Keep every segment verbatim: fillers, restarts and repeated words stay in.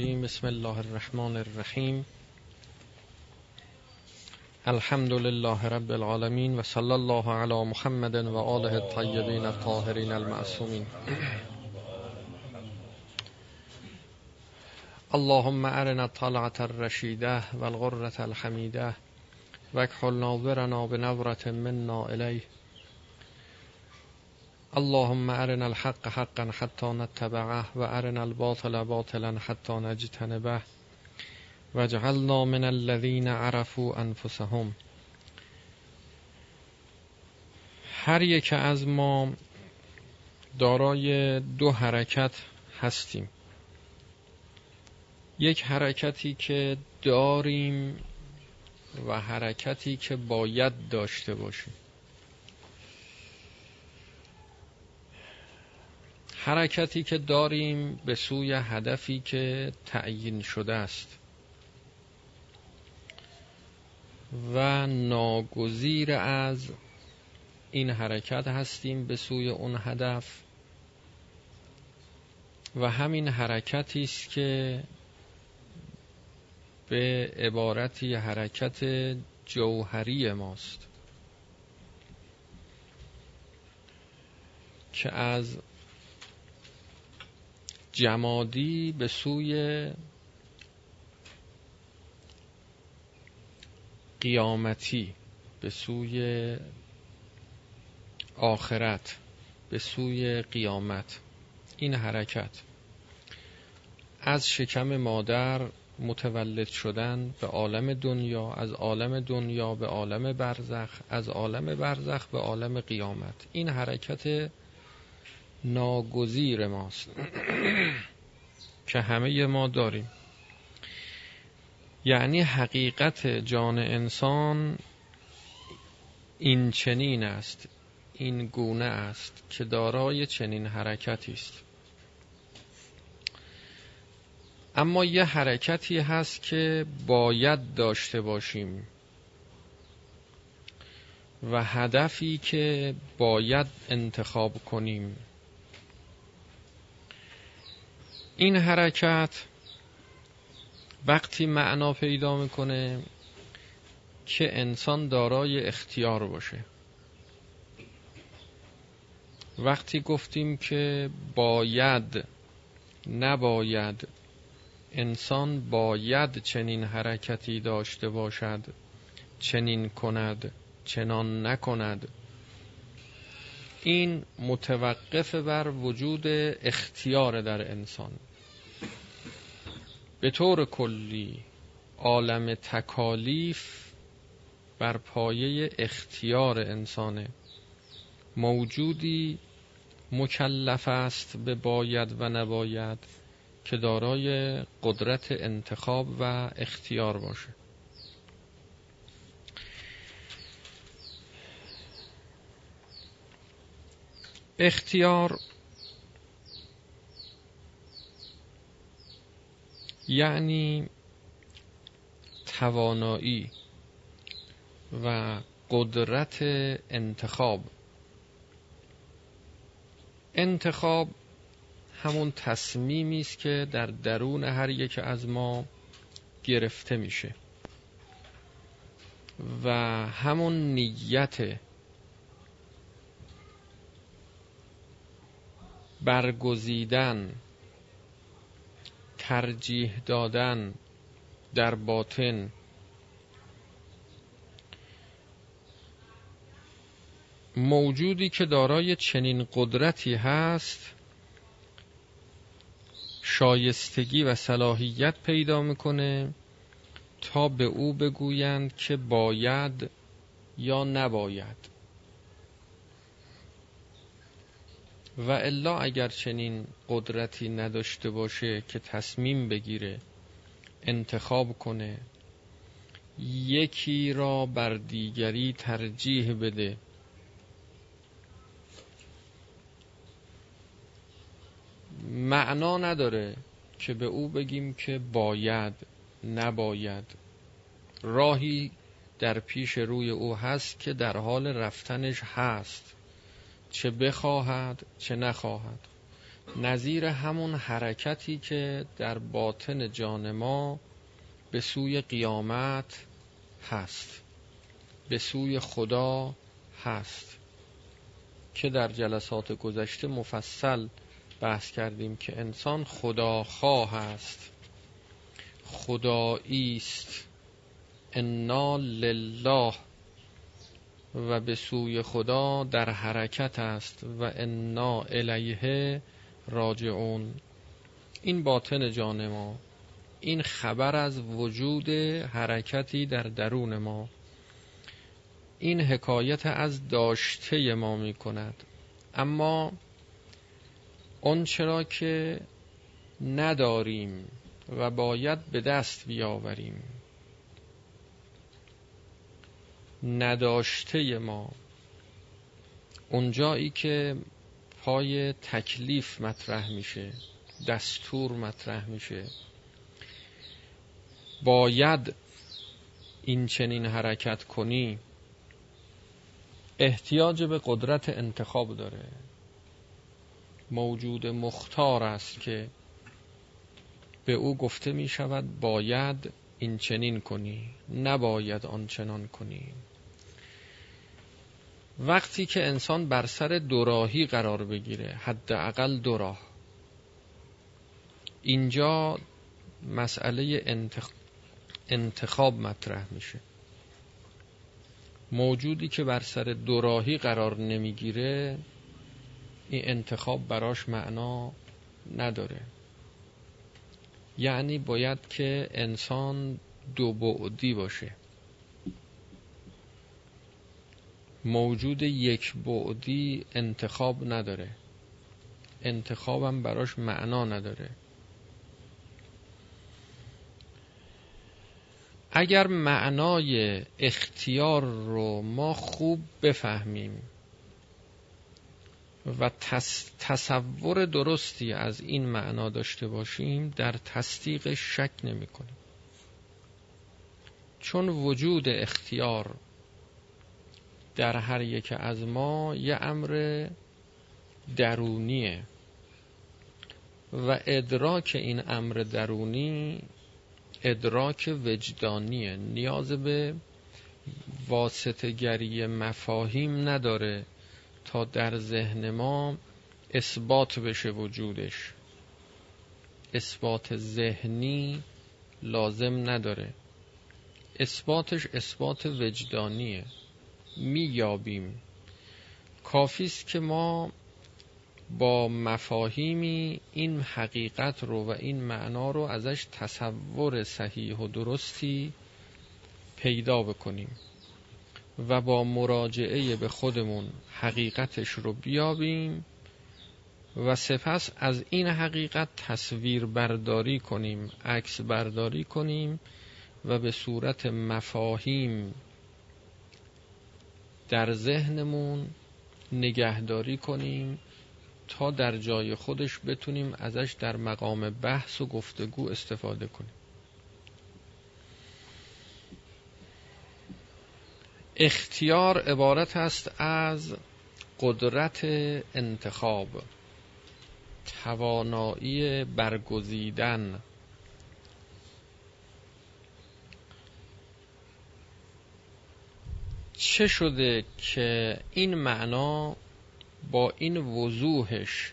بسم الله الرحمن الرحیم. الحمد لله رب العالمین و صلی الله علی محمد و آله الطیبین الطاهرین المعصومین. اللهم ارنا الطلعة الرشیده و الغرة الحمیده و اکحل ناظرنا بنظرة منا الیه. اللهم ارنا الحق حقا حتى نتبعه و ارنا الباطل باطلا حتى نجتنبه و اجعلنا من الذين عرفوا انفسهم. هر یک از ما دارای دو حرکت هستیم. یک حرکتی که داریم و حرکتی که باید داشته باشیم. حرکتی که داریم به سوی هدفی که تعیین شده است و ناگزیر از این حرکت هستیم به سوی اون هدف، و همین حرکتی است که به عبارتی حرکت جوهری ماست که از جمادی به سوی قیامتی، به سوی آخرت، به سوی قیامت، این حرکت از شکم مادر متولد شدن به عالم دنیا، از عالم دنیا به عالم برزخ، از عالم برزخ به عالم قیامت، این حرکت ناگزیر ماست که همه ما داریم. یعنی حقیقت جان انسان این چنین است، این گونه است که دارای چنین حرکتی است. اما یه حرکتی هست که باید داشته باشیم و هدفی که باید انتخاب کنیم. این حرکت وقتی معنا پیدا میکنه که انسان دارای اختیار باشه. وقتی گفتیم که باید، نباید، انسان باید چنین حرکتی داشته باشد، چنین کند، چنان نکند، این متوقف بر وجود اختیار در انسان. به طور کلی عالم تکالیف بر پایه اختیار انسانه. موجودی مکلف است به باید و نباید که دارای قدرت انتخاب و اختیار باشه. اختیار یعنی توانایی و قدرت انتخاب. انتخاب همون تصمیمی است که در درون هر یک از ما گرفته میشه و همون نیت برگزیدن، ترجیح دادن در باطن. موجودی که دارای چنین قدرتی هست شایستگی و صلاحیت پیدا میکنه تا به او بگویند که باید یا نباید، و الا اگر چنین قدرتی نداشته باشه که تصمیم بگیره، انتخاب کنه، یکی را بر دیگری ترجیح بده، معنا نداره که به او بگیم که باید، نباید. راهی در پیش روی او هست که در حال رفتنش هست، چه بخواهد چه نخواهد. نظیر همون حرکتی که در باطن جان ما به سوی قیامت هست، به سوی خدا هست، که در جلسات گذشته مفصل بحث کردیم که انسان خداخواه است، خدایی است، انا لله، و به سوی خدا در حرکت است و انا الیه راجعون. این باطن جان ما، این خبر از وجود حرکتی در درون ما، این حکایت از داشته ما می کند. اما اون چرا که نداریم و باید به دست بیاوریم، نداشته ما، اونجایی که پای تکلیف مطرح میشه، دستور مطرح میشه، باید این چنین حرکت کنی، احتیاج به قدرت انتخاب داره. موجود مختار است که به او گفته می شود باید این چنین کنی، نباید آنچنان کنی. وقتی که انسان بر سر دوراهی قرار بگیره، حداقل دو راه، اینجا مسئله انتخ... انتخاب مطرح میشه. موجودی که بر سر دوراهی قرار نمیگیره، این انتخاب براش معنا نداره. یعنی باید که انسان دو بعدی باشه. موجود یک بعدی انتخاب نداره، انتخابم براش معنا نداره. اگر معنای اختیار رو ما خوب بفهمیم و تس، تصور درستی از این معنا داشته باشیم، در تصدیق شک نمی کنیم. چون وجود اختیار در هر یک از ما یه امر درونیه و ادراک این امر درونی ادراک وجدانیه، نیاز به واسطه گری مفاهیم نداره تا در ذهن ما اثبات بشه وجودش. اثبات ذهنی لازم نداره، اثباتش اثبات وجدانیه، می‌یابیم. کافیست که ما با مفاهیمی این حقیقت رو و این معنا رو ازش تصور صحیح و درستی پیدا بکنیم و با مراجعه به خودمون حقیقتش رو بیابیم و سپس از این حقیقت تصویر برداری کنیم، عکس برداری کنیم و به صورت مفاهیم در ذهنمون نگهداری کنیم تا در جای خودش بتونیم ازش در مقام بحث و گفتگو استفاده کنیم. اختیار عبارت است از قدرت انتخاب، توانایی برگزیدن. چه شده که این معنا با این وضوحش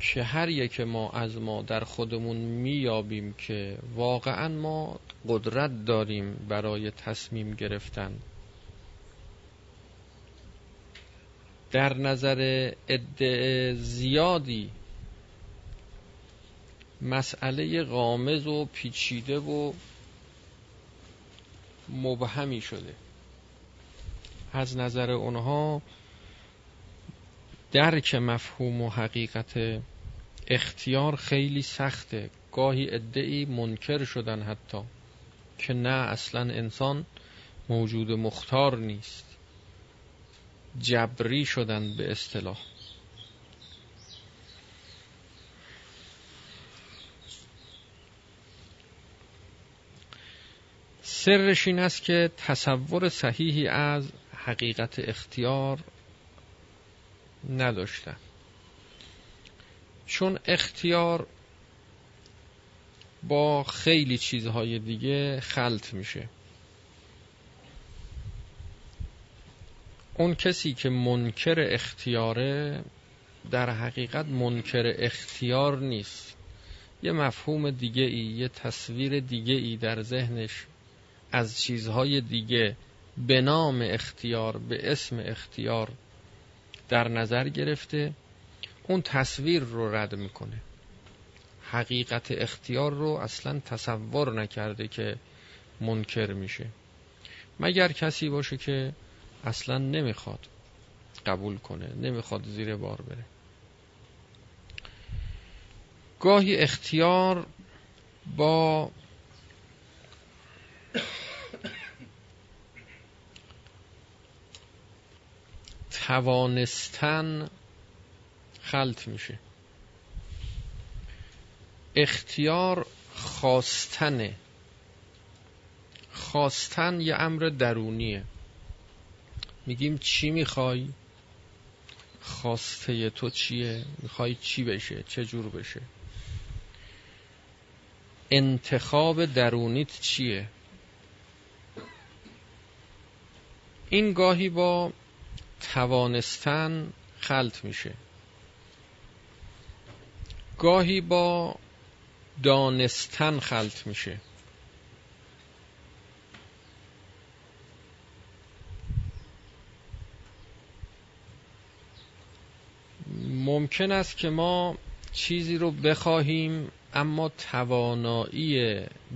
که هر یک ما از ما در خودمون میابیم که واقعا ما قدرت داریم برای تصمیم گرفتن، در نظر عده زیادی مسئله غامض و پیچیده و مبهمی شده. از نظر اونها درک مفهوم و حقیقت اختیار خیلی سخته. گاهی عده‌ای منکر شدن حتی که نه، اصلا انسان موجود مختار نیست، جبری شدن به اصطلاح. سرش این است که تصور صحیحی از حقیقت اختیار نداشتن. چون اختیار با خیلی چیزهای دیگه خلط میشه. اون کسی که منکر اختیاره در حقیقت منکر اختیار نیست، یه مفهوم دیگه ای، یه تصویر دیگه ای در ذهنش از چیزهای دیگه به نام اختیار، به اسم اختیار در نظر گرفته، اون تصویر رو رد میکنه. حقیقت اختیار رو اصلا تصور نکرده که منکر میشه، مگر کسی باشه که اصلا نمیخواد قبول کنه، نمیخواد زیر بار بره. گاهی اختیار با توانستن خلط میشه. اختیار خواستنه. خواستن یه امر درونیه. میگیم چی میخوای؟ خواسته تو چیه؟ میخوای چی بشه؟ چه جور بشه؟ انتخاب درونیت چیه؟ این گاهی با توانستن خلط میشه، گاهی با دانستن خلط میشه. ممکن است که ما چیزی رو بخواهیم اما توانایی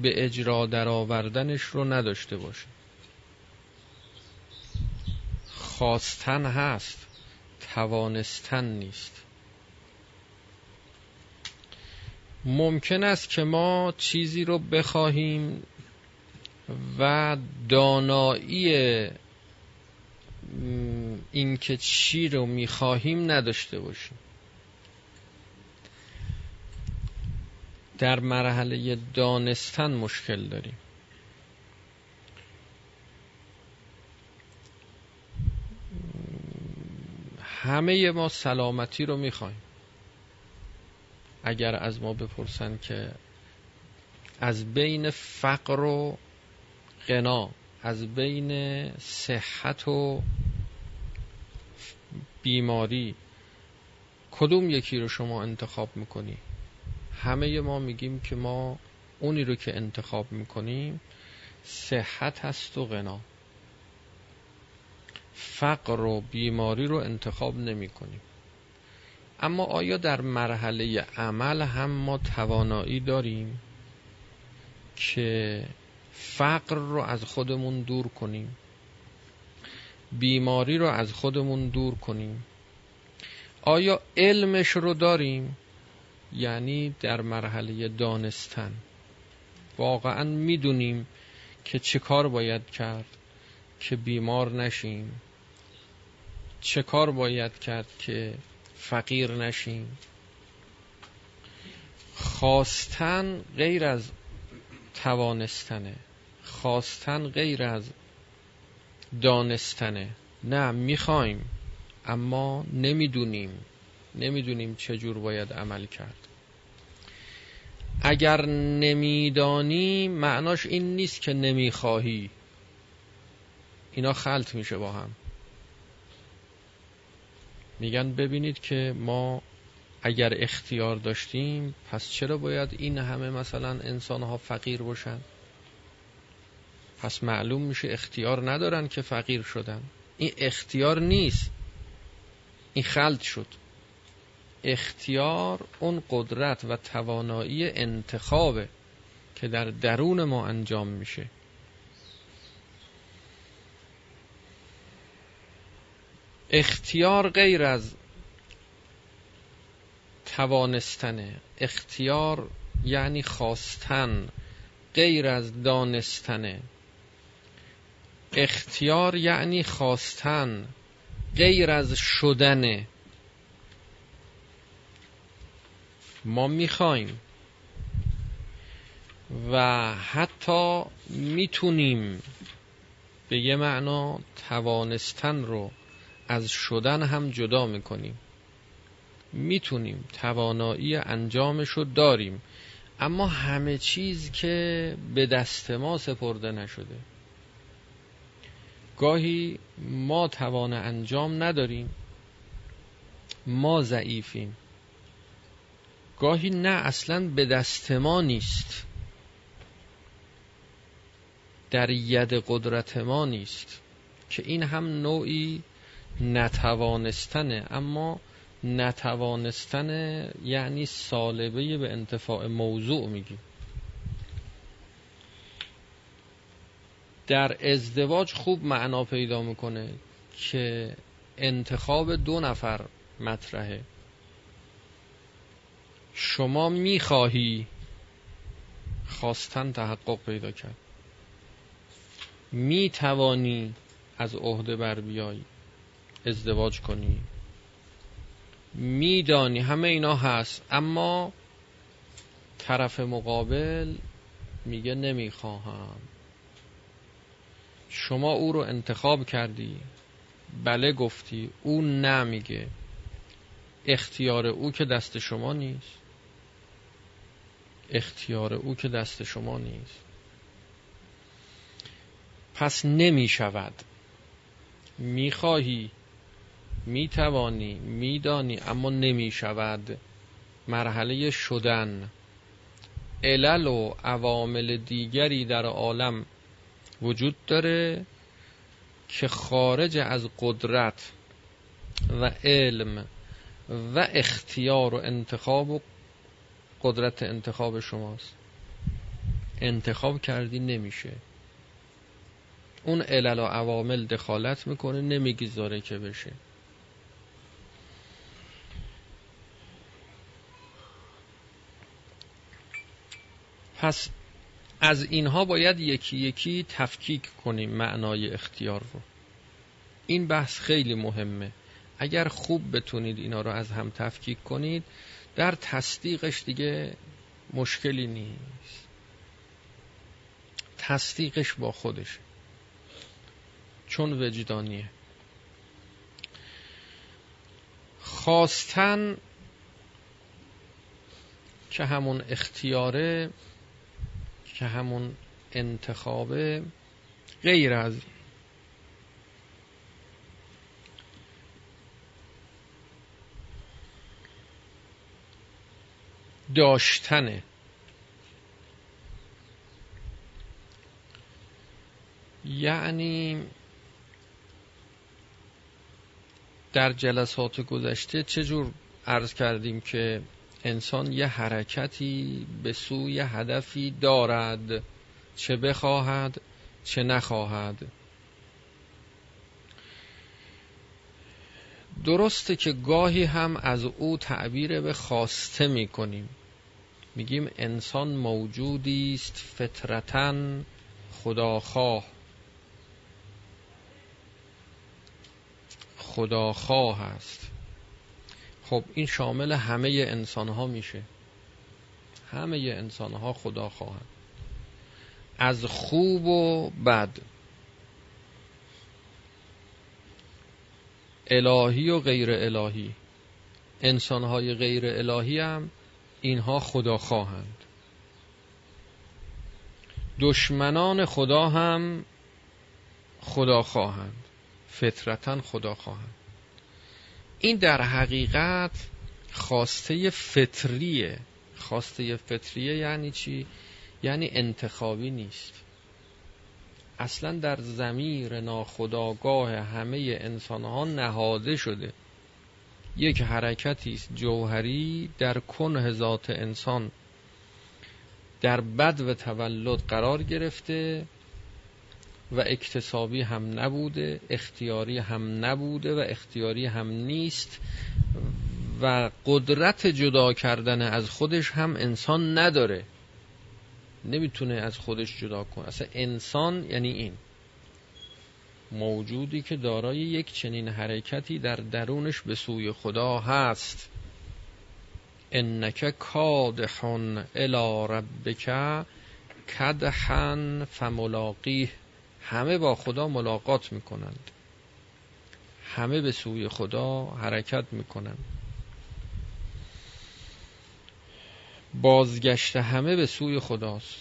به اجرا در آوردنش رو نداشته باشیم. خواستن هست، توانستن نیست. ممکن است که ما چیزی رو بخواهیم و دانایی این که چی رو میخواهیم نداشته باشیم. در مرحله دانستن مشکل داریم. همه ما سلامتی رو میخوایم. اگر از ما بپرسن که از بین فقر و غنا، از بین صحت و بیماری کدوم یکی رو شما انتخاب میکنی؟ همه ما میگیم که ما اونی رو که انتخاب میکنیم صحت هست و غنا. فقر و بیماری رو انتخاب نمی کنیم. اما آیا در مرحله عمل هم ما توانایی داریم که فقر رو از خودمون دور کنیم، بیماری رو از خودمون دور کنیم؟ آیا علمش رو داریم؟ یعنی در مرحله دانستن واقعا میدونیم که چه کار باید کرد که بیمار نشیم، چه کار باید کرد که فقیر نشیم؟ خواستن غیر از توانستنه، خواستن غیر از دانستنه. نه، میخوایم اما نمیدونیم، نمیدونیم چجور باید عمل کرد. اگر نمیدانی معناش این نیست که نمیخواهی. اینا خلط میشه با هم. میگن ببینید که ما اگر اختیار داشتیم پس چرا باید این همه مثلا انسانها فقیر باشن؟ پس معلوم میشه اختیار ندارن که فقیر شدن. این اختیار نیست، این خلط شد. اختیار اون قدرت و توانایی انتخابه که در درون ما انجام میشه. اختیار غیر از توانستنه. اختیار یعنی خواستن، غیر از دانستنه. اختیار یعنی خواستن، غیر از شدنه. ما میخوایم و حتی میتونیم به یه معنا توانستن رو از شدن هم جدا میکنیم. میتونیم، توانایی انجامش رو داریم، اما همه چیز که به دست ما سپرده نشده. گاهی ما توان انجام نداریم، ما ضعیفیم. گاهی نه، اصلا به دست ما نیست، در ید قدرت ما نیست، که این هم نوعی نتوانستنه. اما نتوانستن یعنی سالبه به انتفاع موضوع میگیم. در ازدواج خوب معنا پیدا میکنه که انتخاب دو نفر مطرحه. شما میخواهی، خواستن تحقق پیدا کرد. میتوانی، از عهده بر بیایی، ازدواج کنی. میدانی، همه اینا هست، اما طرف مقابل میگه نمیخواهم. شما او رو انتخاب کردی، بله گفتی، او نمیگه. اختیار او که دست شما نیست، اختیار او که دست شما نیست. پس نمی شود. می خواهی، می توانی، می دانی، اما نمی شود. مرحله شدن. علل و عوامل دیگری در عالم وجود داره که خارج از قدرت و علم و اختیار و انتخاب و قدرت انتخاب شماست. انتخاب کردی نمیشه. اون علل و عوامل دخالت میکنه، نمیگذاره که بشه. پس از اینها باید یکی یکی تفکیک کنیم معنای اختیار رو. این بحث خیلی مهمه. اگر خوب بتونید اینا رو از هم تفکیک کنید، در تصدیقش دیگه مشکلی نیست. تصدیقش با خودشه، چون وجدانیه. خواستن که همون اختیاره، که همون انتخابه، غیر از داشتنه. یعنی در جلسات گذشته چجور عرض کردیم که انسان یه حرکتی به سوی هدفی دارد، چه بخواهد چه نخواهد. درسته که گاهی هم از او تعبیر به خواسته می کنیم. میگیم انسان موجودی است فطرتاً خداخواه. خداخواه است. خب این شامل همه انسان ها میشه. همه انسان ها خداخواه هست، از خوب و بد، الهی و غیر الهی. انسان های غیر الهی هم اینها خداخواه هستند. دشمنان خدا هم خداخواه هستند، فطرتاً خداخواه هستند. این در حقیقت خواسته فطریه. خواسته فطریه یعنی چی؟ یعنی انتخابی نیست. اصلا در ضمیر ناخودآگاه همه انسانها نهاده شده. یک حرکتی است جوهری در کنه ذات انسان، در بدو تولد قرار گرفته و اکتسابی هم نبوده، اختیاری هم نبوده و اختیاری هم نیست، و قدرت جدا کردن از خودش هم انسان نداره، نمیتونه از خودش جدا کنه. اصلا انسان یعنی این موجودی که دارای یک چنین حرکتی در درونش به سوی خدا هست. انک کادح الی ربک کدحا فملاقیه. همه با خدا ملاقات میکنند، همه به سوی خدا حرکت میکنند. بازگشت همه به سوی خداست،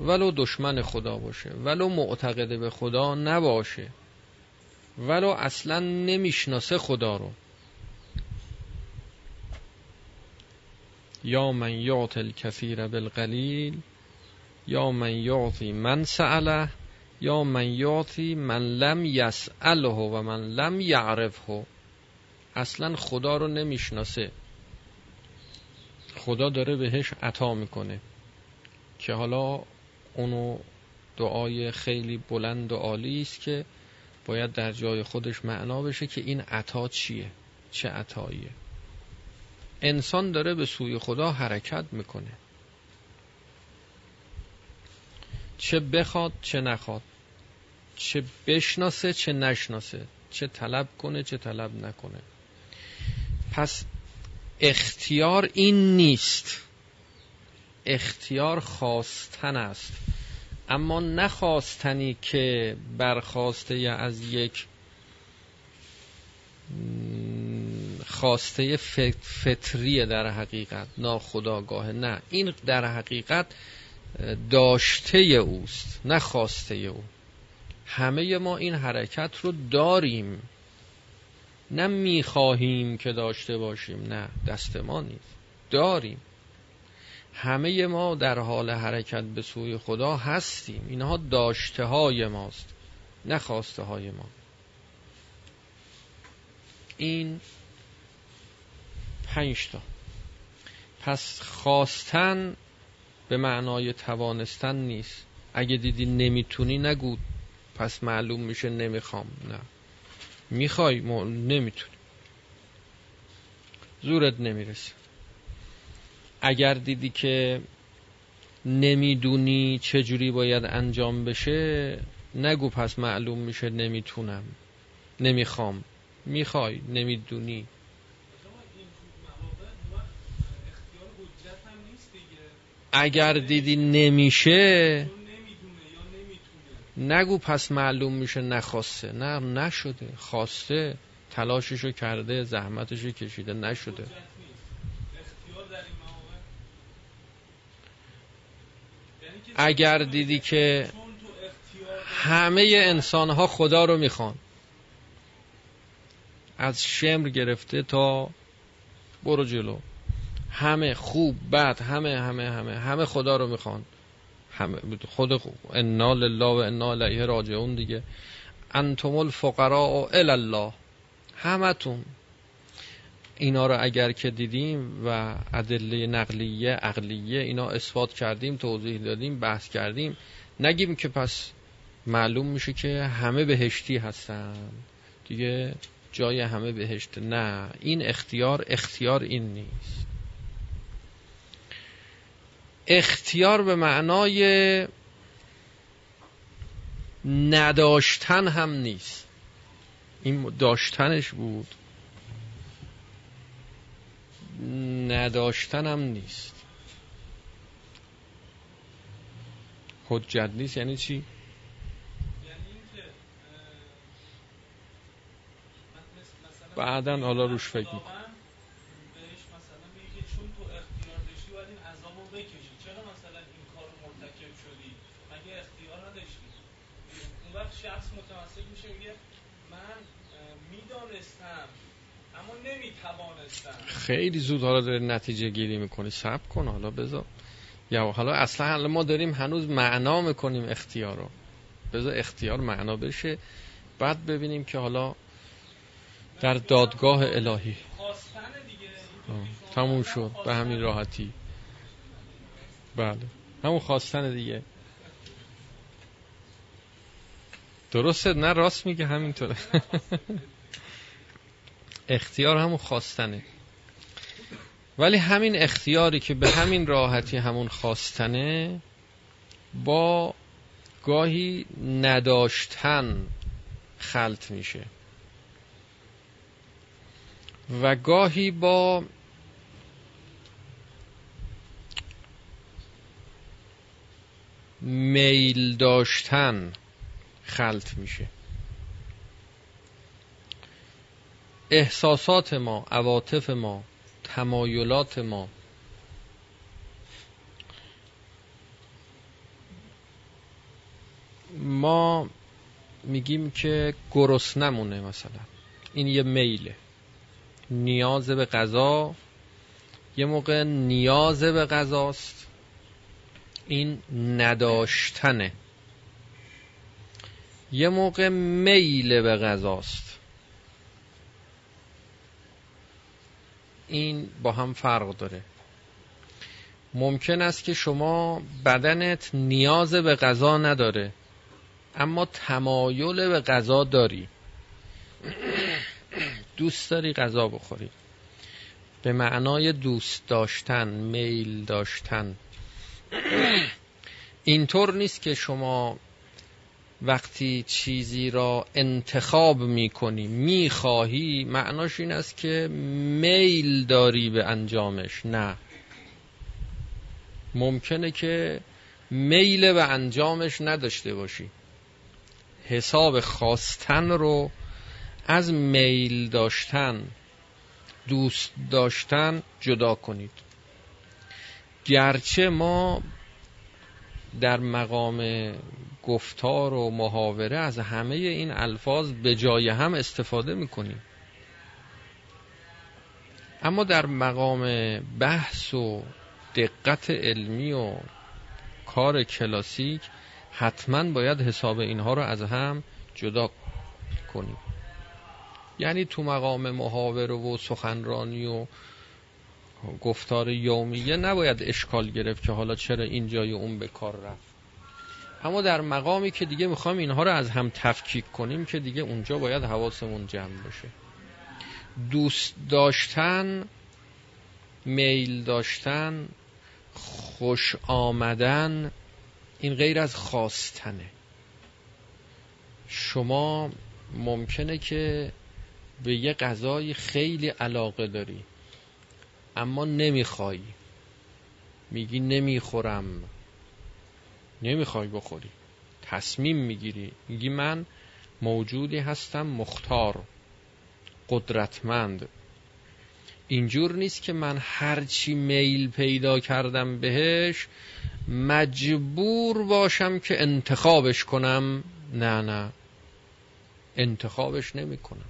ولو دشمن خدا باشه، ولو معتقد به خدا نباشه، ولو اصلا نمیشناسه خدا رو. یا من یعطی الکثیر بالقلیل، یا من یعطی من سأله، یا من یعطی من لم یسأله و من لم یعرفه. اصلا خدا رو نمیشناسه، خدا داره بهش عطا میکنه که حالا اونو دعای خیلی بلند و عالی است که باید در جای خودش معنا بشه که این عطا چیه، چه عطاییه. انسان داره به سوی خدا حرکت میکنه، چه بخواد چه نخواد، چه بشناسه چه نشناسه، چه طلب کنه چه طلب نکنه. پس اختیار این نیست، اختیار خواستن است، اما نخواستنی که برخواسته از یک خواسته فطریه، در حقیقت ناخودآگاه. نه، این در حقیقت داشته اوست، نه خواسته او. همه ما این حرکت رو داریم، نه میخواهیم که داشته باشیم، نه، دست ما نیست، داریم. همه ما در حال حرکت به سوی خدا هستیم. اینها داشته های ماست، نه خواسته های ما. این پنج تا. پس خواستن به معنای توانستن نیست. اگه دیدی نمیتونی نگو پس معلوم میشه نمیخوام. نه، میخوای، نمیتونی، زورت نمیرسه. اگر دیدی که نمیدونی چجوری باید انجام بشه، نگو پس معلوم میشه نمیتونم، نمیخوام. میخوای، نمیدونی. اگر دیدی نمیشه، نگو پس معلوم میشه نخواسته. نه، نشده، خواسته، تلاششو کرده، زحمتشو کشیده، نشده. اگر دیدی که همه انسانها خدا رو میخوان، از شمر گرفته تا برو جلو، همه خوب بد، همه همه همه همه خدا رو میخوان، همه خود خوب. انا لله و انا الیه راجعون دیگه. انتم الفقراء الی الله، همتون. اینا رو اگر که دیدیم و ادله نقلیه عقلیه اینا اثبات کردیم، توضیح دادیم، بحث کردیم، نگیم که پس معلوم میشه که همه بهشتی هستن دیگه، جای همه بهشت. نه، این اختیار، اختیار این نیست. اختیار به معنای نداشتن هم نیست، این داشتنش بود. نداشتن هم نیست، حجت نیست. یعنی چی؟ یعنی اینکه بعداً حالا روش فکر میکنم، بهش مثلا میگه چون تو اختیار داشتی باید این عذابو بکشی، چرا مثلا این کارو مرتکب شدی؟ مگه اختیار نداشتی؟ اون وقت شخص متمسک میشه، میگه من میدانستم اما نمیتوانستم. خیلی زود حالا داری نتیجه گیری میکنی، صبر کن حالا، بذار. یا حالا اصلا ما داریم هنوز معنا میکنیم اختیار رو، بذار اختیار معنا بشه، بعد ببینیم که حالا در دادگاه الهی خواستن دیگه تموم شد به همین راحتی. بله، همون خواستن دیگه. درسته، نه، راست میگه، همینطوره. اختیار همون خواستنه، ولی همین اختیاری که به همین راحتی همون خواستنه با گاهی نداشتن خلط میشه و گاهی با میل داشتن خلط میشه. احساسات ما، عواطف ما، تمایلات ما، ما میگیم که گرسنمونه، مثلا این یه میله، نیاز به غذا، یه موقع نیاز به غذاست، این نداشتنه، یه موقع میل به غذاست، این با هم فرق داره. ممکن است که شما بدنت نیاز به غذا نداره اما تمایل به غذا داری، دوست داری غذا بخوری، به معنای دوست داشتن، میل داشتن. اینطور نیست که شما وقتی چیزی را انتخاب میکنی میخواهی معناش این است که میل داری به انجامش، نه، ممکنه که میل به انجامش نداشته باشی، حساب خواستن رو از میل داشتن، دوست داشتن جدا کنید. گرچه ما در مقام گفتار و محاوره از همه این الفاظ به جای هم استفاده میکنیم، اما در مقام بحث و دقت علمی و کار کلاسیک حتما باید حساب اینها رو از هم جدا کنیم. یعنی تو مقام محاوره و سخنرانی و گفتار یومیه نباید اشکال گرفت که حالا چرا این جای اون به کار رفت، اما در مقامی که دیگه میخوایم اینها رو از هم تفکیک کنیم که دیگه اونجا باید حواسمون جمع بشه. دوست داشتن، میل داشتن، خوش آمدن، این غیر از خواستنه. شما ممکنه که به یه غذای خیلی علاقه داری اما نمیخوای، میگی نمیخورم، نمیخوای بخوری، تصمیم میگیری، میگی من موجودی هستم مختار، قدرتمند. اینجور نیست که من هرچی میل پیدا کردم بهش مجبور باشم که انتخابش کنم، نه نه، انتخابش نمی کنم.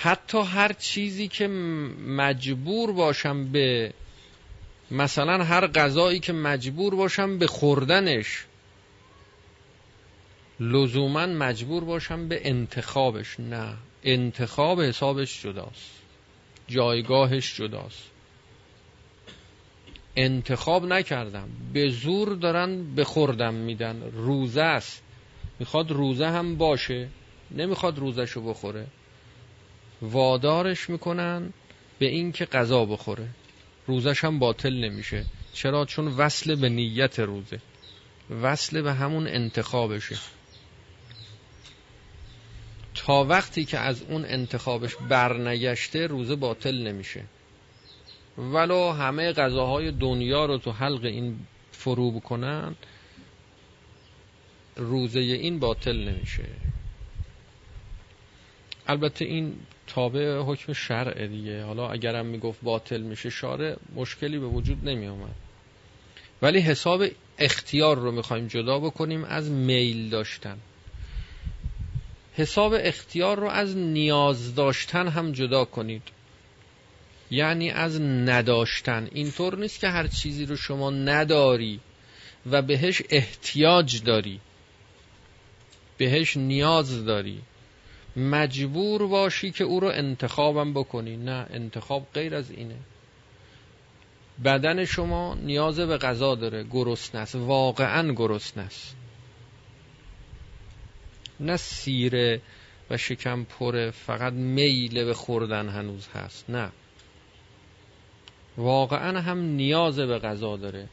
حتی هر چیزی که مجبور باشم به، مثلا هر غذایی که مجبور باشم به خوردنش، لزوما مجبور باشم به انتخابش، نه، انتخاب حسابش جداست، جایگاهش جداست. انتخاب نکردم، به زور دارن به خوردم میدن، روزه است، میخواد روزه هم باشه، نمیخواد روزشو بخوره، وادارش میکنن به این که غذا بخوره، روزش هم باطل نمیشه. چرا؟ چون وصل به نیت روزه، وصل به همون انتخابشه. تا وقتی که از اون انتخابش برنگشته روزه باطل نمیشه، ولو همه غذاهای دنیا رو تو حلق این فرو بکنن روزه این باطل نمیشه. البته این تابع حکم شرع دیگه، حالا اگرم میگفت باطل میشه شارع مشکلی به وجود نمی اومد، ولی حساب اختیار رو میخوایم جدا بکنیم از میل داشتن، حساب اختیار رو از نیاز داشتن هم جدا کنید، یعنی از نداشتن. اینطور نیست که هر چیزی رو شما نداری و بهش احتیاج داری، بهش نیاز داری، مجبور باشی که او رو انتخابم بکنی، نه، انتخاب غیر از اینه. بدن شما نیاز به غذا داره، گرسنه است، واقعا گرسنه است، نه سیره و شکم پره فقط میل به خوردن هنوز هست، نه، واقعا هم نیاز به غذا داره،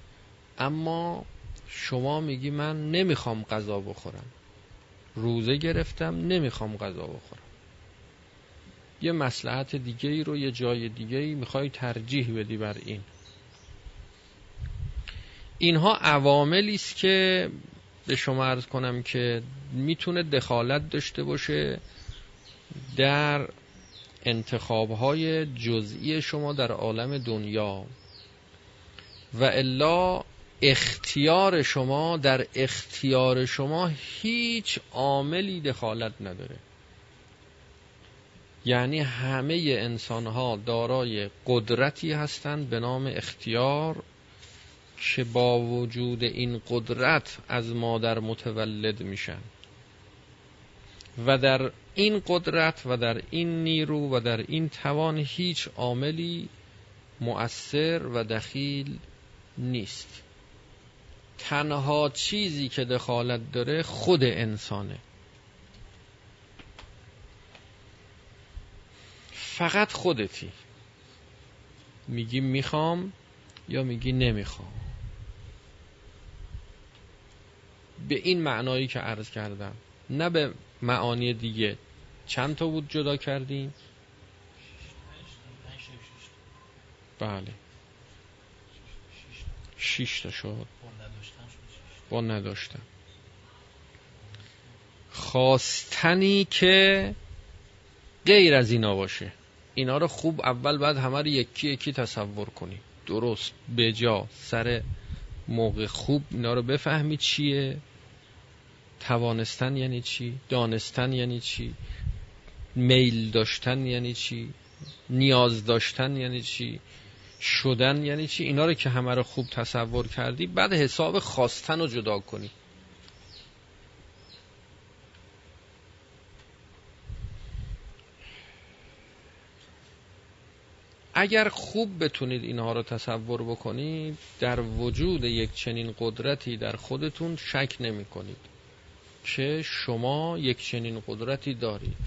اما شما میگی من نمیخوام غذا بخورم، روزه گرفتم نمیخوام غذا بخورم، یه مصلحت دیگه ای رو یه جای دیگه ای میخوای ترجیح بدی بر این. اینها عواملی است که به شما عرض کنم که میتونه دخالت داشته باشه در انتخاب‌های جزئی شما در عالم دنیا، و الا اختیار شما، در اختیار شما هیچ عاملی دخالت نداره. یعنی همه انسان ها دارای قدرتی هستند به نام اختیار که با وجود این قدرت از مادر متولد میشن و در این قدرت و در این نیرو و در این توان هیچ عاملی مؤثر و دخیل نیست. تنها چیزی که دخالت داره خود انسانه، فقط خودتی. میگی میخوام یا میگی نمیخوام، به این معنایی که عرض کردم، نه به معانی دیگه. چند تا بود جدا کردیم؟ بله، شش تا شد. با نداشتم خواستنی که غیر از اینا باشه. اینا رو خوب اول بعد همه رو یکی یکی تصور کنی، درست به جا سر موقع. خوب اینا رو بفهمی چیه، توانستن یعنی چی، دانستن یعنی چی، میل داشتن یعنی چی، نیاز داشتن یعنی چی، شدن یعنی چی. اینا رو که همه رو خوب تصور کردی، بعد حساب خواستن رو جدا کنی. اگر خوب بتونید اینها رو تصور بکنید، در وجود یک چنین قدرتی در خودتون شک نمی کنید که شما یک چنین قدرتی دارید.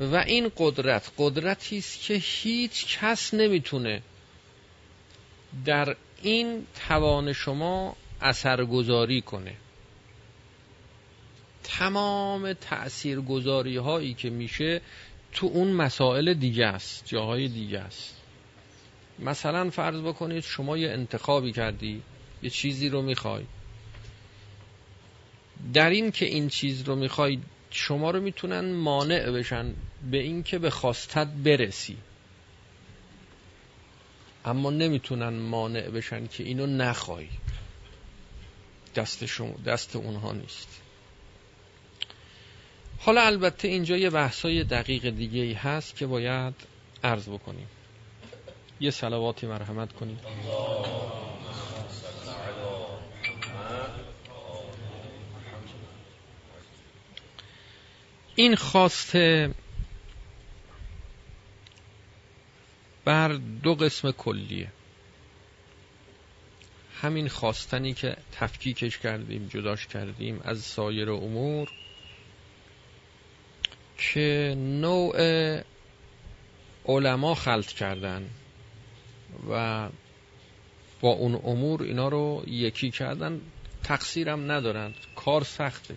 و این قدرت قدرتی است که هیچ کس نمیتونه در این توان شما اثرگذاری کنه. تمام تأثیرگذاری هایی که میشه تو اون مسائل دیگه است، جاهای دیگه است. مثلا فرض بکنید شما یه انتخابی کردی، یه چیزی رو میخوای. در این که این چیز رو میخوای، شما رو میتونن مانع بشن به این که به خواستت برسی، اما نمیتونن مانع بشن که اینو نخوای. دست شما، دست اونها نیست. حالا البته اینجا یه بحثای دقیق دیگه ای هست که باید عرض بکنیم. یه صلواتی مرحمت کنیم. این خواست بر دو قسم کلیه. همین خواستنی که تفکیکش کردیم، جداش کردیم از سایر امور، که نوع علما خلط کردن و با اون امور اینا رو یکی کردن. تقصیرم ندارن، کار سخته.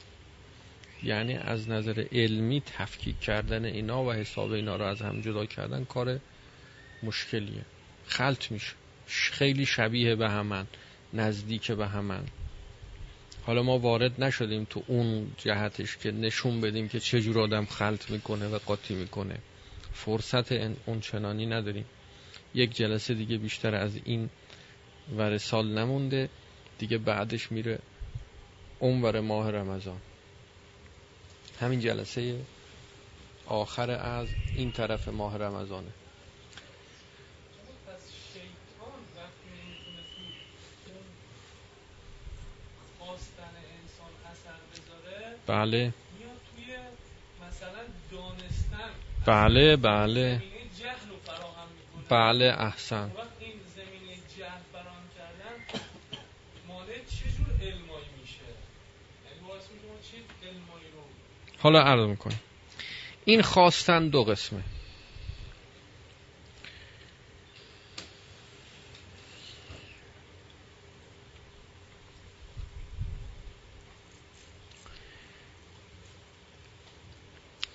یعنی از نظر علمی تفکیک کردن اینا و حساب اینا رو از هم جدا کردن کار مشکلیه. خلط میشه، خیلی شبیه به همن، نزدیک به همن. حالا ما وارد نشدیم تو اون جهتش که نشون بدیم که چجور آدم خلط میکنه و قاطی میکنه، فرصت اون چنانی نداریم. یک جلسه دیگه بیشتر از این ور سال نمونده دیگه، بعدش میره اون ور ماه رمضان. همین جلسه آخر از این طرف ماه رمضانه. بله بله بله بله احسن. حالا عرض میکنم این خواستن دو قسمه.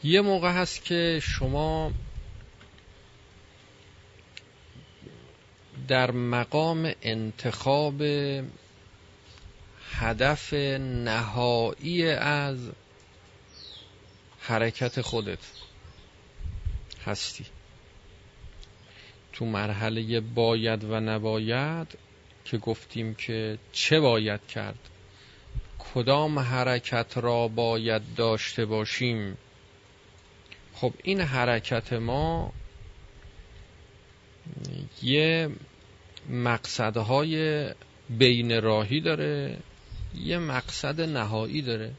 یه موقع هست که شما در مقام انتخاب هدف نهایی از حرکت خودت هستی. تو مرحله باید و نباید که گفتیم که چه باید کرد، کدام حرکت را باید داشته باشیم. خب این حرکت ما یه مقصدهای بین راهی داره، یه مقصد نهایی داره.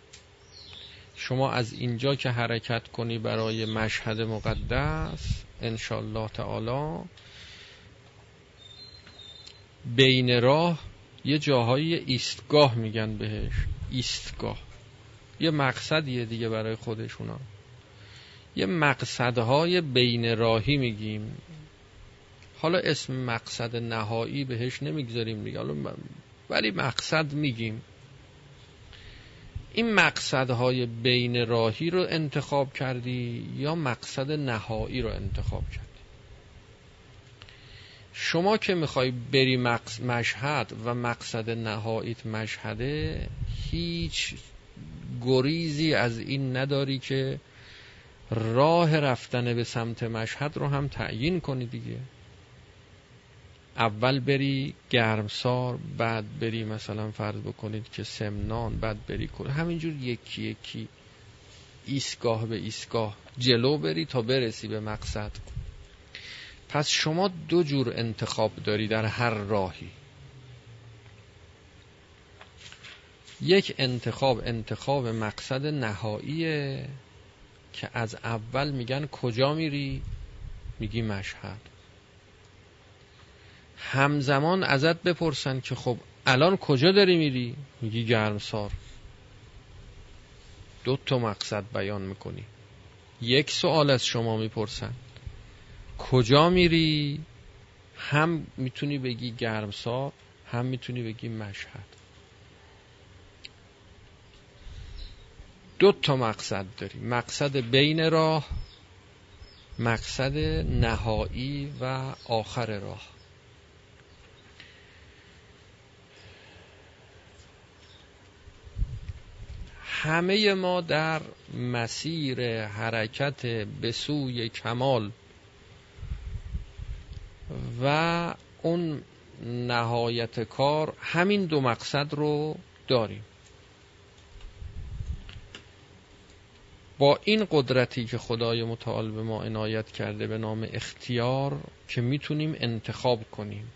شما از اینجا که حرکت کنی برای مشهد مقدس انشالله تعالی، بین راه یه جاهایی ایستگاه میگن بهش، ایستگاه یه مقصدیه دیگه برای خودشونا، یه مقصدهای بین راهی میگیم. حالا اسم مقصد نهایی بهش نمیگذاریم دیگه، ولی مقصد میگیم. این مقصدهای بین راهی رو انتخاب کردی یا مقصد نهایی رو انتخاب کردی؟ شما که میخوای بری مشهد و مقصد نهاییت مشهده، هیچ گریزی از این نداری که راه رفتن به سمت مشهد رو هم تعیین کنی دیگه. اول بری گرمسار، بعد بری مثلا فرض بکنید که سمنان، بعد بری کنید همینجور یکی یکی ایستگاه به ایستگاه جلو بری تا برسی به مقصد. پس شما دو جور انتخاب داری در هر راهی. یک انتخاب انتخاب مقصد نهاییه که از اول میگن کجا میری، میگی مشهد. همزمان ازت بپرسن که خب الان کجا داری میری، میگی گرمسار. دو تا مقصد بیان میکنی. یک سوال از شما میپرسن کجا میری، هم میتونی بگی گرمسار، هم میتونی بگی مشهد. دو تا مقصد داری، مقصد بین راه، مقصد نهایی و آخر راه. همه ما در مسیر حرکت به سوی کمال و اون نهایت کار همین دو مقصد رو داریم. با این قدرتی که خدای متعال به ما عنایت کرده به نام اختیار که میتونیم انتخاب کنیم،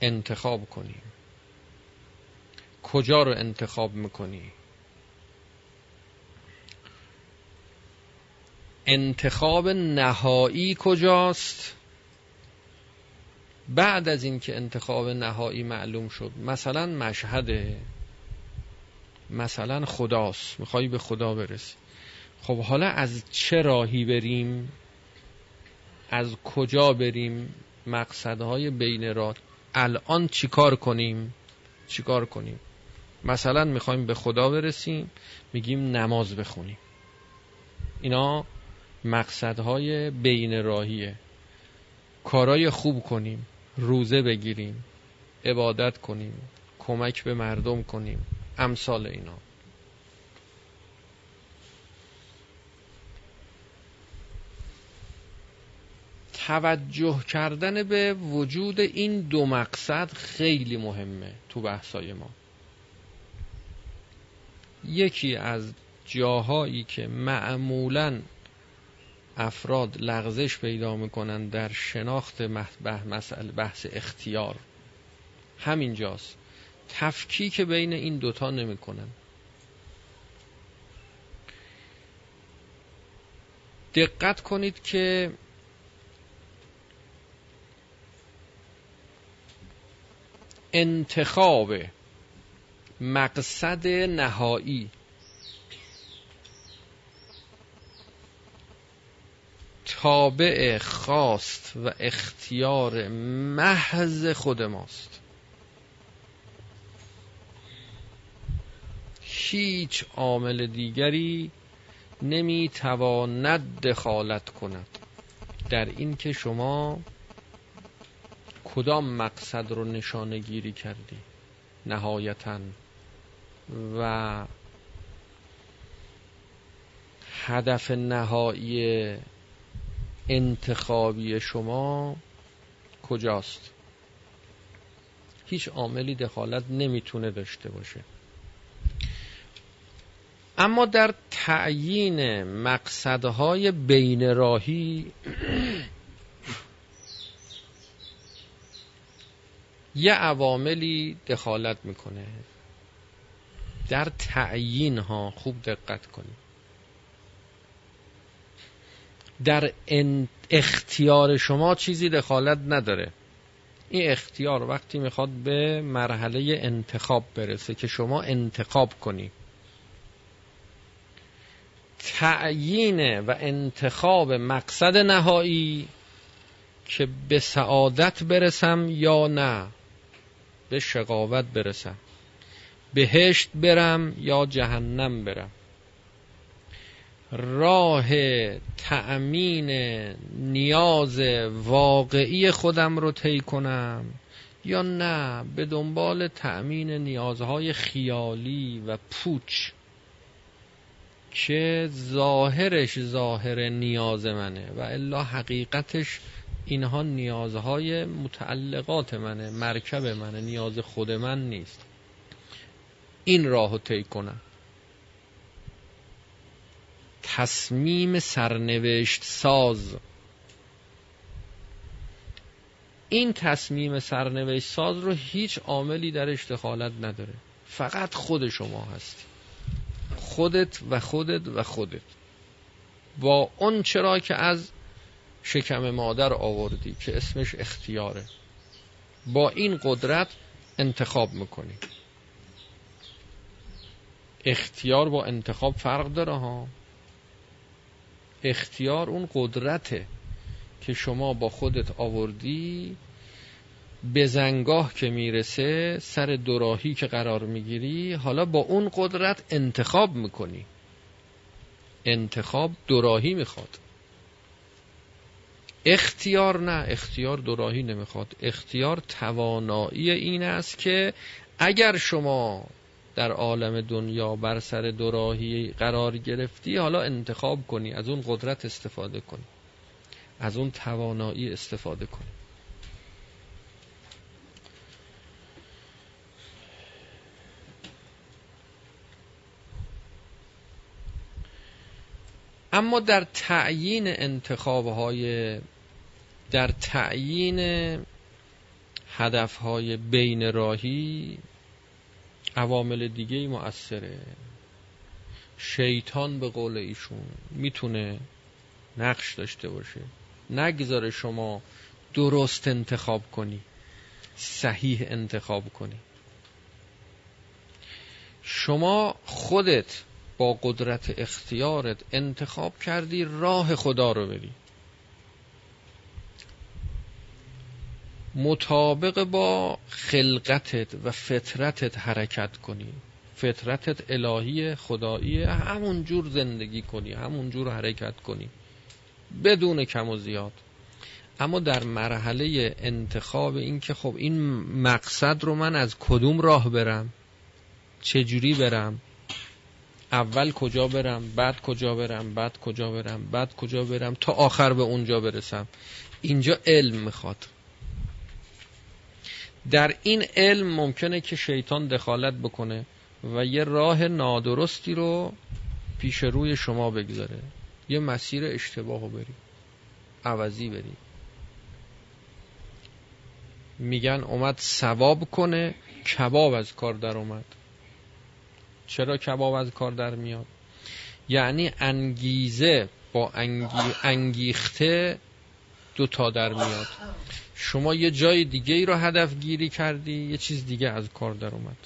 انتخاب کنیم. کجا رو انتخاب میکنی؟ انتخاب نهایی کجاست؟ بعد از این که انتخاب نهایی معلوم شد، مثلا مشهده، مثلا خداست، میخوایی به خدا برسی. خب حالا از چه راهی بریم؟ از کجا بریم؟ مقصدهای بین راه الان چیکار کنیم؟ چیکار کنیم؟ مثلا میخوایم به خدا برسیم، میگیم نماز بخونیم. اینا مقصدهای بین راهیه. کارهای خوب کنیم، روزه بگیریم، عبادت کنیم، کمک به مردم کنیم، امثال اینا. توجه کردن به وجود این دو مقصد خیلی مهمه تو بحثای ما. یکی از جاهایی که معمولاً افراد لغزش پیدا میکنن در شناخت مسئله بحث اختیار همین جاست، تفکیک بین این دوتا نمی کنن. دقت کنید که انتخاب مقصد نهایی تابع خواست و اختیار محض خود ماست. هیچ عامل دیگری نمیتواند دخالت کند در این که شما کدام مقصد رو نشانه گیری کردی نهایتاً و هدف نهایی انتخابی شما کجاست؟ هیچ عاملی دخالت نمیتونه داشته باشه. اما در تعیین مقصدهای بین راهی یه عواملی دخالت میکنه. در تعیین ها خوب دقت کنید. در اختیار شما چیزی دخالت نداره. این اختیار وقتی میخواد به مرحله انتخاب برسه که شما انتخاب کنی. تعیین و انتخاب مقصد نهایی که به سعادت برسم یا نه، به شقاوت برسم، بهشت برم یا جهنم برم، راه تأمین نیاز واقعی خودم رو طی کنم یا نه به دنبال تأمین نیازهای خیالی و پوچ که ظاهرش ظاهر نیاز منه و الا حقیقتش اینها نیازهای متعلقات منه، مرکب منه، نیاز خود من نیست. این راه رو طی کنم. تصمیم سرنوشت ساز. این تصمیم سرنوشت ساز رو هیچ عاملی درش دخالت نداره، فقط خود شما هستی، خودت و خودت و خودت، با اون چرا که از شکم مادر آوردی که اسمش اختیاره، با این قدرت انتخاب میکنی. اختیار با انتخاب فرق داره ها. اختیار اون قدرته که شما با خودت آوردی، به زنگاه که میرسه، سر دوراهی که قرار میگیری، حالا با اون قدرت انتخاب میکنی. انتخاب دوراهی میخواد. اختیار نه، اختیار دوراهی نمیخواد. اختیار توانایی این است که اگر شما در عالم دنیا بر سر دوراهی قرار گرفتی، حالا انتخاب کنی، از اون قدرت استفاده کنی، از اون توانایی استفاده کنی. اما در تعیین انتخاب‌های، در تعیین هدف‌های بین راهی عوامل دیگه ای مؤثره. شیطان به قول ایشون میتونه نقش داشته باشه، نگذاره شما درست انتخاب کنی، صحیح انتخاب کنی. شما خودت با قدرت اختیارت انتخاب کردی راه خدا رو بری، مطابق با خلقتت و فطرتت حرکت کنی. فطرتت الهی خدایی، همون جور زندگی کنی، همون جور حرکت کنی، بدون کم و زیاد. اما در مرحله انتخاب این که خب این مقصد رو من از کدوم راه برم، چجوری برم، اول کجا برم، بعد کجا برم، بعد کجا برم، بعد کجا برم تا آخر به اونجا برسم، اینجا علم میخواد. در این علم ممکنه که شیطان دخالت بکنه و یه راه نادرستی رو پیش روی شما بگذاره، یه مسیر اشتباه رو بری، عوضی بری. میگن اومد ثواب کنه، کباب از کار در اومد. چرا کباب از کار در میاد؟ یعنی انگیزه با انگی... انگیخته دوتا در میاد. شما یه جای دیگه ای رو هدف گیری کردی، یه چیز دیگه از کار در اومد.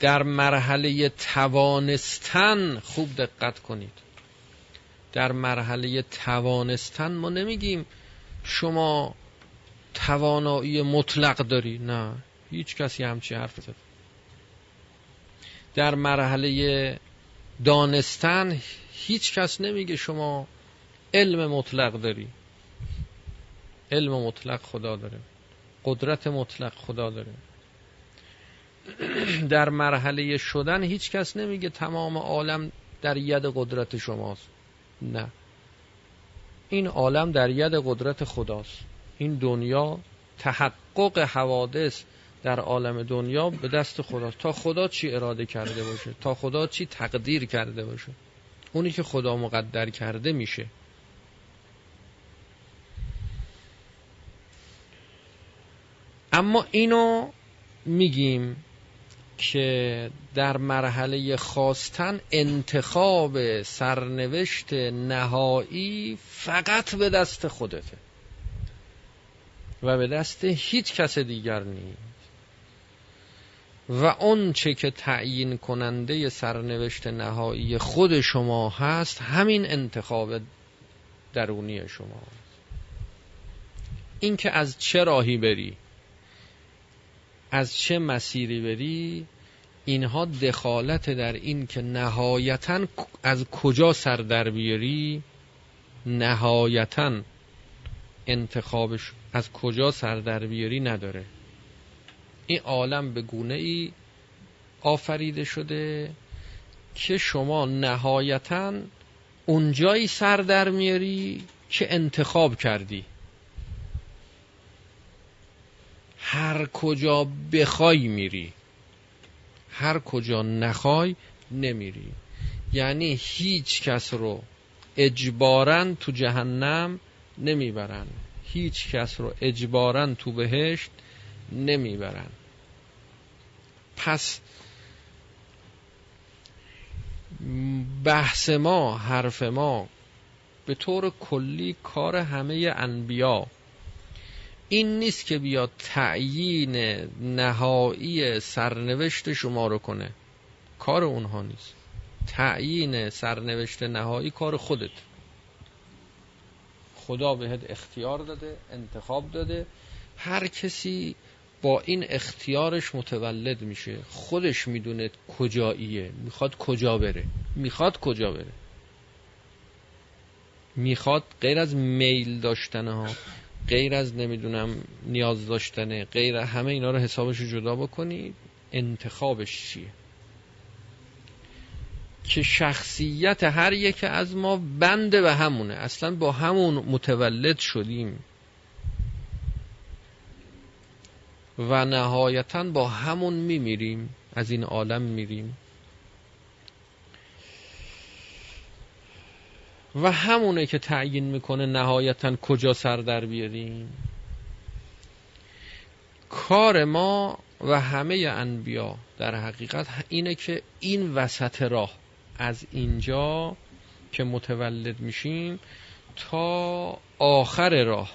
در مرحله توانستن خوب دقت کنید. در مرحله توانستن ما نمیگیم شما توانایی مطلق داری، نه، هیچ کسی همچی حرف نزد. در مرحله دانستن هیچ کس نمیگه شما علم مطلق داری. علم مطلق خدا داره، قدرت مطلق خدا داره. در مرحله شدن هیچ کس نمیگه تمام عالم در ید قدرت شماست، نه. این عالم در ید قدرت خداست. این دنیا، تحقق حوادث در عالم دنیا به دست خداست، تا خدا چی اراده کرده باشه، تا خدا چی تقدیر کرده باشه، اونی که خدا مقدر کرده میشه. اما اینو میگیم که در مرحله خواستن، انتخاب سرنوشت نهایی فقط به دست خودته و به دست هیچ کس دیگر نیست، و اون چه که تعیین کننده سرنوشت نهایی خود شما هست، همین انتخاب درونی شما هست. این که از چه راهی بری، از چه مسیری بری، اینها دخالت در این که نهایتاً از کجا سر در بیاری، نهایتاً انتخابش از کجا سر در بیاری نداره. این عالم به گونه ای آفریده شده که شما نهایتاً اونجایی سر در میاری که انتخاب کردی. هر کجا بخوای میری، هر کجا نخوای نمیری. یعنی هیچ کس رو اجباراً تو جهنم نمیبرن، هیچ کس رو اجباراً تو بهشت نمیبرن. پس بحث ما، حرف ما به طور کلی، کار همه انبیا این نیست که بیاد تعیین نهایی سرنوشت شما رو کنه، کار اونها نیست. تعیین سرنوشت نهایی کار خودت. خدا بهت اختیار داده، انتخاب داده، هر کسی با این اختیارش متولد میشه، خودش میدونه کجاییه، میخواد کجا بره، میخواد کجا بره، میخواد غیر از میل داشتنها، غیر از نمیدونم نیاز داشتنه، غیر همه اینا رو حسابش رو جدا بکنی، انتخابش چیه؟ که شخصیت هر یک از ما بنده به همونه، اصلا با همون متولد شدیم و نهایتاً با همون میمیریم، از این عالم میریم و همونه که تعیین میکنه نهایتاً کجا سر در بیاریم. کار ما و همه انبیا در حقیقت اینه که این وسط راه، از اینجا که متولد میشیم تا آخر راه،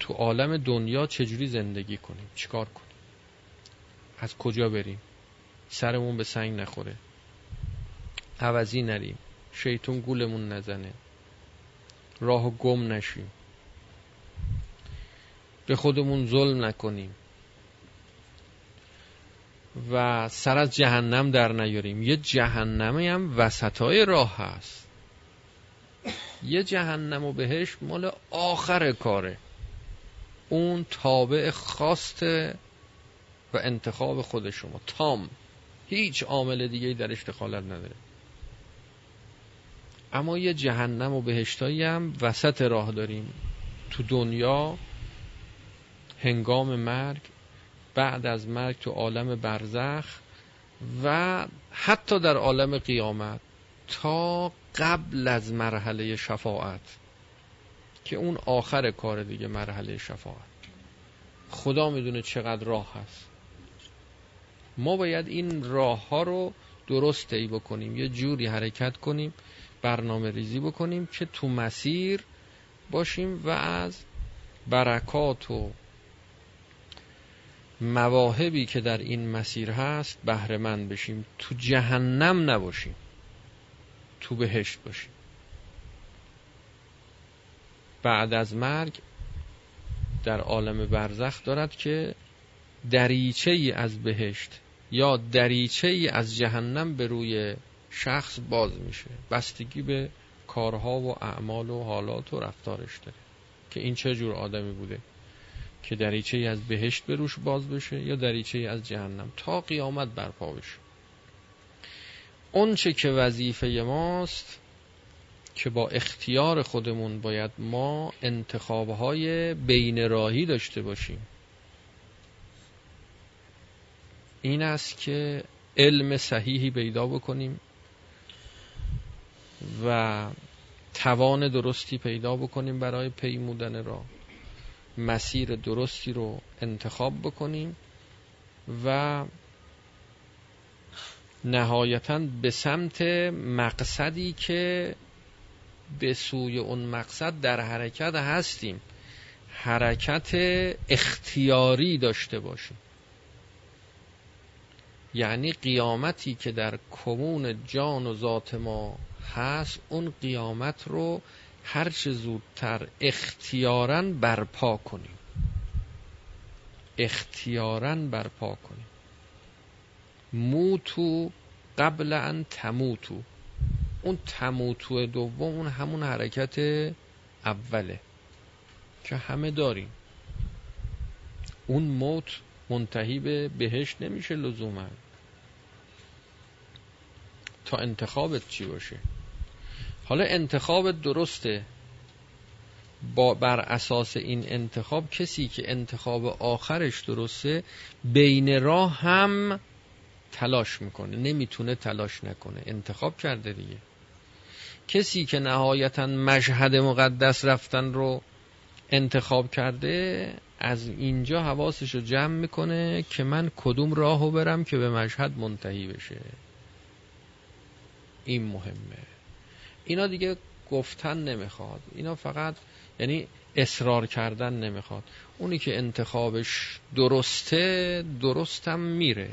تو عالم دنیا چجوری زندگی کنیم، چیکار کنیم، از کجا بریم، سرمون به سنگ نخوره، عوضی نریم، شیطون گولمون نزنه، راهو گم نشیم، به خودمون ظلم نکنیم و سر از جهنم در نیاریم. یه جهنمی هم وسطای راه هست. یه جهنم و بهشت مال آخر کاره، اون تابع خواست و انتخاب خود شما، تام، هیچ عامل دیگه‌ای درش دخالت نداره. اما یه جهنم و بهشتایی هم وسط راه داریم، تو دنیا هنگام مرگ، بعد از مرگ تو عالم برزخ و حتی در عالم قیامت، تا قبل از مرحله شفاعت که اون آخر کار دیگه، مرحله شفاعت. خدا میدونه چقدر راه هست، ما باید این راه ها رو درست طی بکنیم، یه جوری حرکت کنیم، برنامه ریزی بکنیم که تو مسیر باشیم و از برکات و مواهبی که در این مسیر هست بهره مند بشیم، تو جهنم نباشیم، تو بهشت باشیم. بعد از مرگ در عالم برزخ دارد که دریچه‌ای از بهشت یا دریچه‌ای از جهنم به روی شخص باز میشه، بستگی به کارها و اعمال و حالات و رفتارش داره که این چه جور آدمی بوده که دریچه‌ای از بهشت به روش باز بشه یا دریچه‌ای از جهنم، تا قیامت برپا بشه. اون چه که وظیفه ماست که با اختیار خودمون باید ما انتخاب‌های بین‌راهی داشته باشیم، این است که علم صحیحی پیدا بکنیم و توان درستی پیدا بکنیم برای پیمودن راه، مسیر درستی رو انتخاب بکنیم و نهایتاً به سمت مقصدی که به سوی اون مقصد در حرکت هستیم حرکت اختیاری داشته باشیم. یعنی قیامتی که در کمون جان و ذات ما هست، اون قیامت رو هر چه زودتر اختیاراً برپا کنیم، اختیاراً برپا کنیم. موتو قبل ان تموتو، اون تموتو دوم اون همون حرکت اوله که همه داریم. اون موت منتهی به بهشت نمیشه لزوما، تا انتخابت چی باشه. حالا انتخابت درسته، با بر اساس این انتخاب کسی که انتخاب آخرش درسته بین راه هم تلاش میکنه، نمیتونه تلاش نکنه، انتخاب کرده دیگه. کسی که نهایتا مشهد مقدس رفتن رو انتخاب کرده، از اینجا حواسش رو جمع میکنه که من کدوم راهو برم که به مشهد منتهی بشه، این مهمه. اینا دیگه گفتن نمیخواد، اینا فقط یعنی اصرار کردن نمیخواد. اونی که انتخابش درسته درستم میره،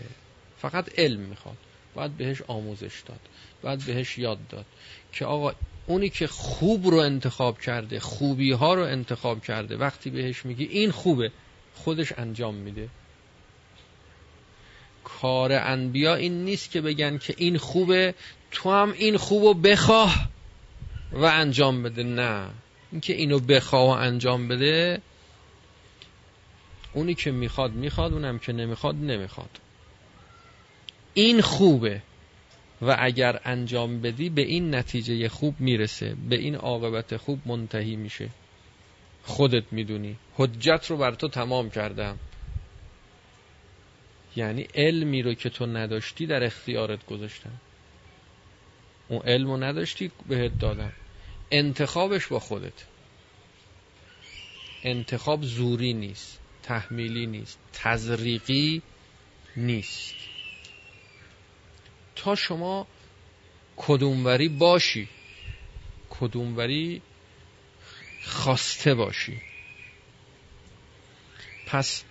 فقط علم میخواد، باید بهش آموزش داد، باید بهش یاد داد که آقا اونی که خوب رو انتخاب کرده، خوبی ها رو انتخاب کرده، وقتی بهش میگی این خوبه، خودش انجام میده. کار انبیا این نیست که بگن که این خوبه تو هم این خوبو بخواه و انجام بده، نه، این که اینو بخواه و انجام بده، اونی که میخواد میخواد، اونم که نمیخواد نمیخواد. این خوبه و اگر انجام بدی به این نتیجه خوب میرسه، به این عاقبت خوب منتهی میشه، خودت میدونی، حجت رو بر تو تمام کردم. یعنی علمی رو که تو نداشتی در اختیارت گذاشتم، اون علم رو نداشتی بهت دادم، انتخابش با خودت. انتخاب زوری نیست، تحمیلی نیست، تزریقی نیست. تا شما کدوموری باشی، کدوموری خواسته باشی. پس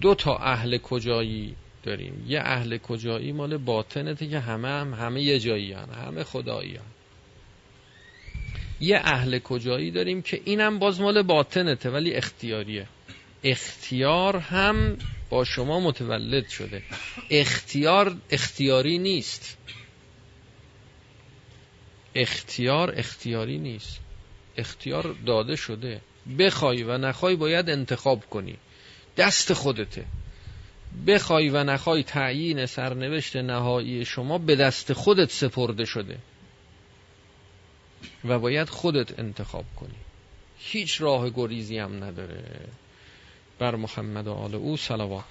دو تا اهل کجایی داریم، یه اهل کجایی مال باطنته که همه هم همه یه جایی هن، همه خدایی هن. یه اهل کجایی داریم که اینم باز مال باطنته ولی اختیاریه، اختیار هم با شما متولد شده، اختیار اختیاری نیست، اختیار اختیاری نیست، اختیار داده شده، بخوای و نخوای باید انتخاب کنی، دست خودته. بخوای و نخوای تعیین سرنوشت نهایی شما به دست خودت سپرده شده و باید خودت انتخاب کنی، هیچ راه گریزی هم نداره. بر محمد و آل او صلوات.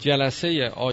جلسه آی